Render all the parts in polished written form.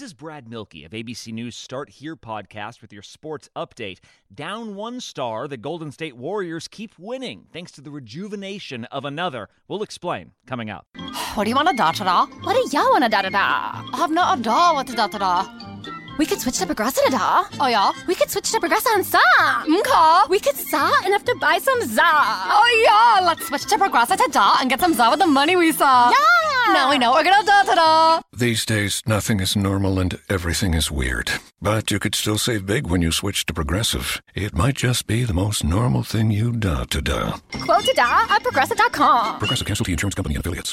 This is Brad Mielke of ABC News Start Here podcast with your sports update. Down one star, the Golden State Warriors keep winning thanks to the rejuvenation of another. We'll explain coming up. What do you want a da-da-da? What do you want a da-da-da? I've not a da with a da-da-da. We could switch to Progressive da. Oh yeah? We could switch to Progressive and sa. Mka. We could sa enough to buy some za. Oh yeah! Let's switch to Progressive to da and get some za with the money we saw. Yeah! Now we know we're gonna da-da-da. These days, nothing is normal and everything is weird. But you could still save big when you switch to Progressive. It might just be the most normal thing you da-da-da. Quote to da at Progressive.com. Progressive Casualty Insurance Company and Affiliates.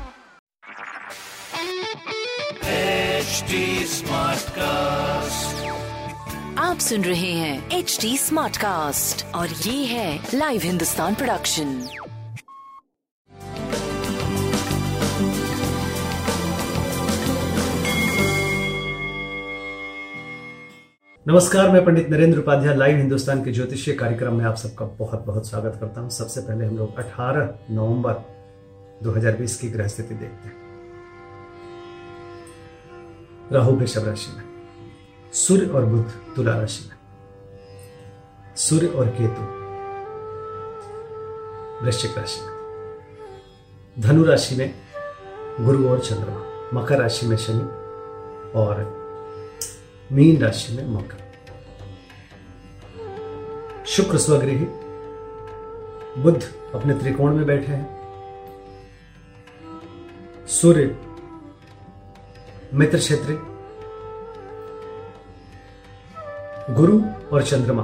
Smart cast आप सुन रहे हैं HD smart cast और ये है live Hindustan production. नमस्कार, मैं Pandit Narendra Upadhyay live Hindustan के ज्योतिषीय कार्यक्रम में आप सबका बहुत बहुत स्वागत करता हूँ। सबसे पहले हम लोग 18 नवंबर 2020 की ग्रह स्थिति देखते हैं। राहु वृषभ राशि में, सूर्य और बुध तुला राशि में, सूर्य और केतु वृश्चिक राशि में, धनु राशि में गुरु और चंद्रमा, मकर राशि में शनि और मीन राशि में मकर। शुक्र स्वगृही, बुध अपने त्रिकोण में बैठे हैं, सूर्य मित्र क्षेत्र, गुरु और चंद्रमा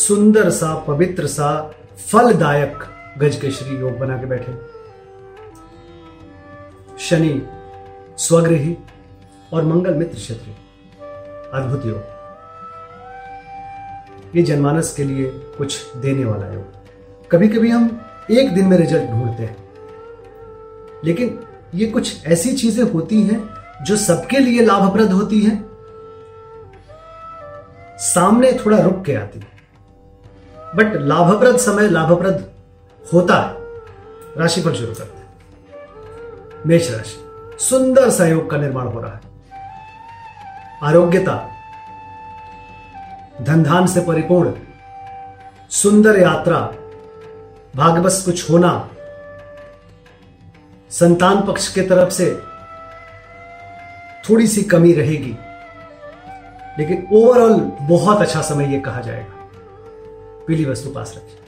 सुंदर सा पवित्र सा फलदायक गजकेश्री योग बना के बैठे। शनि स्वगृही और मंगल मित्र क्षेत्र, अद्भुत योग। ये जनमानस के लिए कुछ देने वाला योग। कभी कभी हम एक दिन में रिजल्ट ढूंढते हैं, लेकिन ये कुछ ऐसी चीजें होती हैं जो सबके लिए लाभप्रद होती हैं, सामने थोड़ा रुक के आती है, बट लाभप्रद समय लाभप्रद होता है। राशिफल शुरू करते हैं। मेष राशि, सुंदर सहयोग का निर्माण हो रहा है, आरोग्यता, धन धान से परिपूर्ण, सुंदर यात्रा, भाग्यवश कुछ होना, संतान पक्ष के तरफ से थोड़ी सी कमी रहेगी, लेकिन ओवरऑल बहुत अच्छा समय ये कहा जाएगा। पीली वस्तु पास रखिए।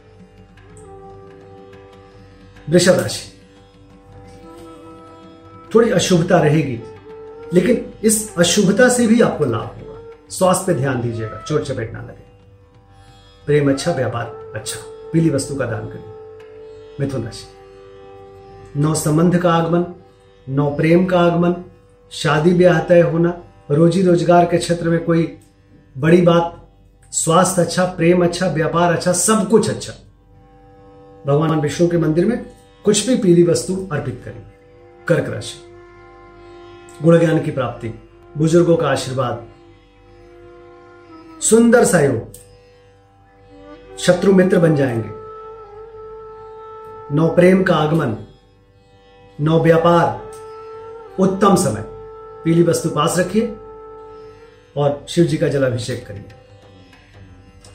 वृषभ राशि, थोड़ी अशुभता रहेगी, लेकिन इस अशुभता से भी आपको लाभ होगा। स्वास्थ्य पे ध्यान दीजिएगा, चोट चपेट ना लगे। प्रेम अच्छा, व्यापार अच्छा, पीली वस्तु का दान करिए। मिथुन राशि, नौ संबंध का आगमन, नौ प्रेम का आगमन, शादी ब्याह तय होना, रोजी रोजगार के क्षेत्र में कोई बड़ी बात, स्वास्थ्य अच्छा, प्रेम अच्छा, व्यापार अच्छा, सब कुछ अच्छा। भगवान विष्णु के मंदिर में कुछ भी पीली वस्तु अर्पित करेंगे। कर्क राशि, गुण ज्ञान की प्राप्ति, बुजुर्गों का आशीर्वाद, सुंदर सहयोग, शत्रु मित्र बन जाएंगे, नौ प्रेम का आगमन, नौ व्यापार, उत्तम समय। पीली वस्तु पास रखिए और शिव जी का जलाभिषेक करिए।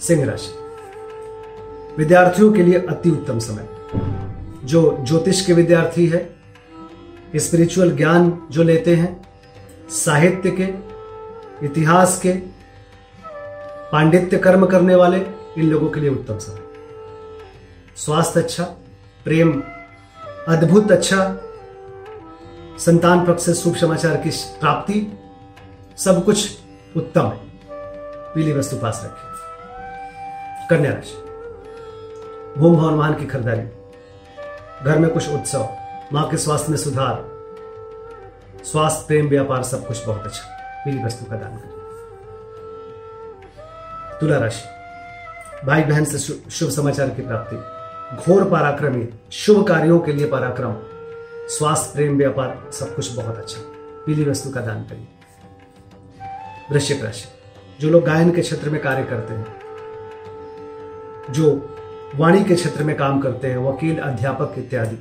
सिंह राशि, विद्यार्थियों के लिए अति उत्तम समय। जो ज्योतिष के विद्यार्थी है, स्पिरिचुअल ज्ञान जो लेते हैं, साहित्य के, इतिहास के, पांडित्य कर्म करने वाले, इन लोगों के लिए उत्तम समय। स्वास्थ्य अच्छा, प्रेम अद्भुत अच्छा, संतान पक्ष से शुभ समाचार की प्राप्ति, सब कुछ उत्तम है। पीली वस्तु पास रखें। कन्या राशि, भूम भवन वाहन की खरीदारी, घर में कुछ उत्सव, मां के स्वास्थ्य में सुधार, स्वास्थ्य प्रेम व्यापार सब कुछ बहुत अच्छा। पीली वस्तु का दान करें। तुला राशि, भाई बहन से शुभ समाचार की प्राप्ति, घोर पराक्रमी, शुभ कार्यों के लिए पराक्रम, स्वास्थ्य, प्रेम, व्यापार सब कुछ बहुत अच्छा। पीली वस्तु का दान करिए। वृश्चिक राशि, जो लोग गायन के क्षेत्र में कार्य करते हैं, जो वाणी के क्षेत्र में काम करते हैं, वकील, अध्यापक इत्यादि,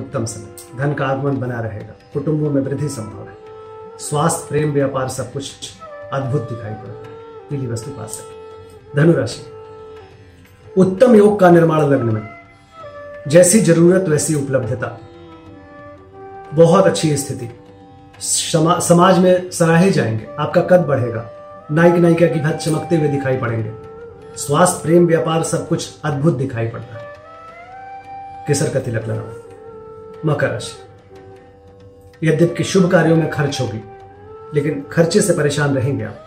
उत्तम समय, धन का आगमन बना रहेगा, कुटुंबों में वृद्धि संभव है, स्वास्थ्य, प्रेम, व्यापार सब कुछ अद्भुत दिखाई पड़ता है। पीली वस्तु पास है। धनुराशि, उत्तम योग का निर्माण लग्न में, जैसी जरूरत वैसी उपलब्धता, बहुत अच्छी स्थिति, समाज में सराहे जाएंगे, आपका कद बढ़ेगा, नायक नायिका की भांति चमकते हुए दिखाई पड़ेंगे, स्वास्थ्य, प्रेम, व्यापार सब कुछ अद्भुत दिखाई पड़ता है। केसर का तिलक लगाओ। मकर राशि, यद्यपि शुभ कार्यों में खर्च होगी, लेकिन खर्चे से परेशान रहेंगे आप,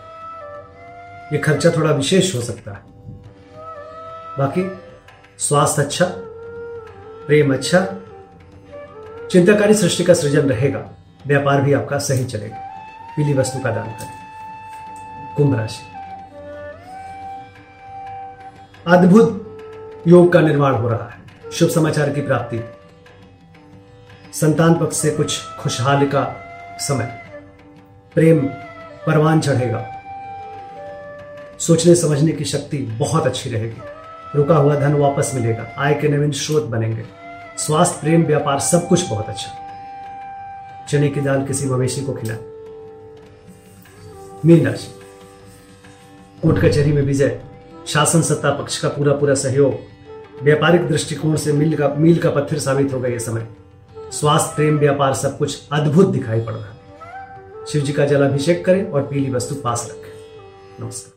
ये खर्चा थोड़ा विशेष हो सकता है। बाकी स्वास्थ्य अच्छा, प्रेम अच्छा, चिंताकारी सृष्टि का सृजन रहेगा, व्यापार भी आपका सही चलेगा। पीली वस्तु का दान करें। कुंभ राशि, अद्भुत योग का निर्माण हो रहा है, शुभ समाचार की प्राप्ति, संतान पक्ष से कुछ खुशहाली का समय, प्रेम परवान चढ़ेगा, सोचने समझने की शक्ति बहुत अच्छी रहेगी, रुका हुआ धन वापस मिलेगा, आय के नवीन स्रोत बनेंगे, स्वास्थ्य, प्रेम, व्यापार सब कुछ बहुत अच्छा। चने की दाल किसी मवेशी को खिलाएं। मीन राशि, कोर्ट कचहरी में विजय, शासन सत्ता पक्ष का पूरा पूरा सहयोग, व्यापारिक दृष्टिकोण से मील का पत्थर साबित होगा यह समय, स्वास्थ्य, प्रेम, व्यापार सब कुछ अद्भुत दिखाई पड़ रहा है। शिव जी का जलाभिषेक करें और पीली वस्तु पास रखें। नमस्कार।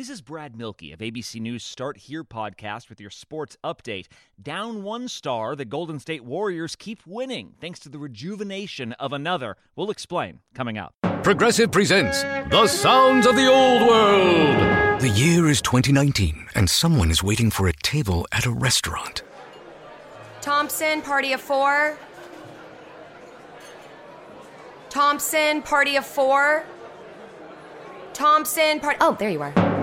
This is Brad Mielke of ABC News Start Here podcast with your sports update. Down one star, the Golden State Warriors keep winning thanks to the rejuvenation of another. We'll explain coming up. Progressive presents The Sounds of the Old World. The year is 2019 and someone is waiting for a table at a restaurant. Thompson, party of four. Thompson, party of four. Thompson, party... Oh, there you are.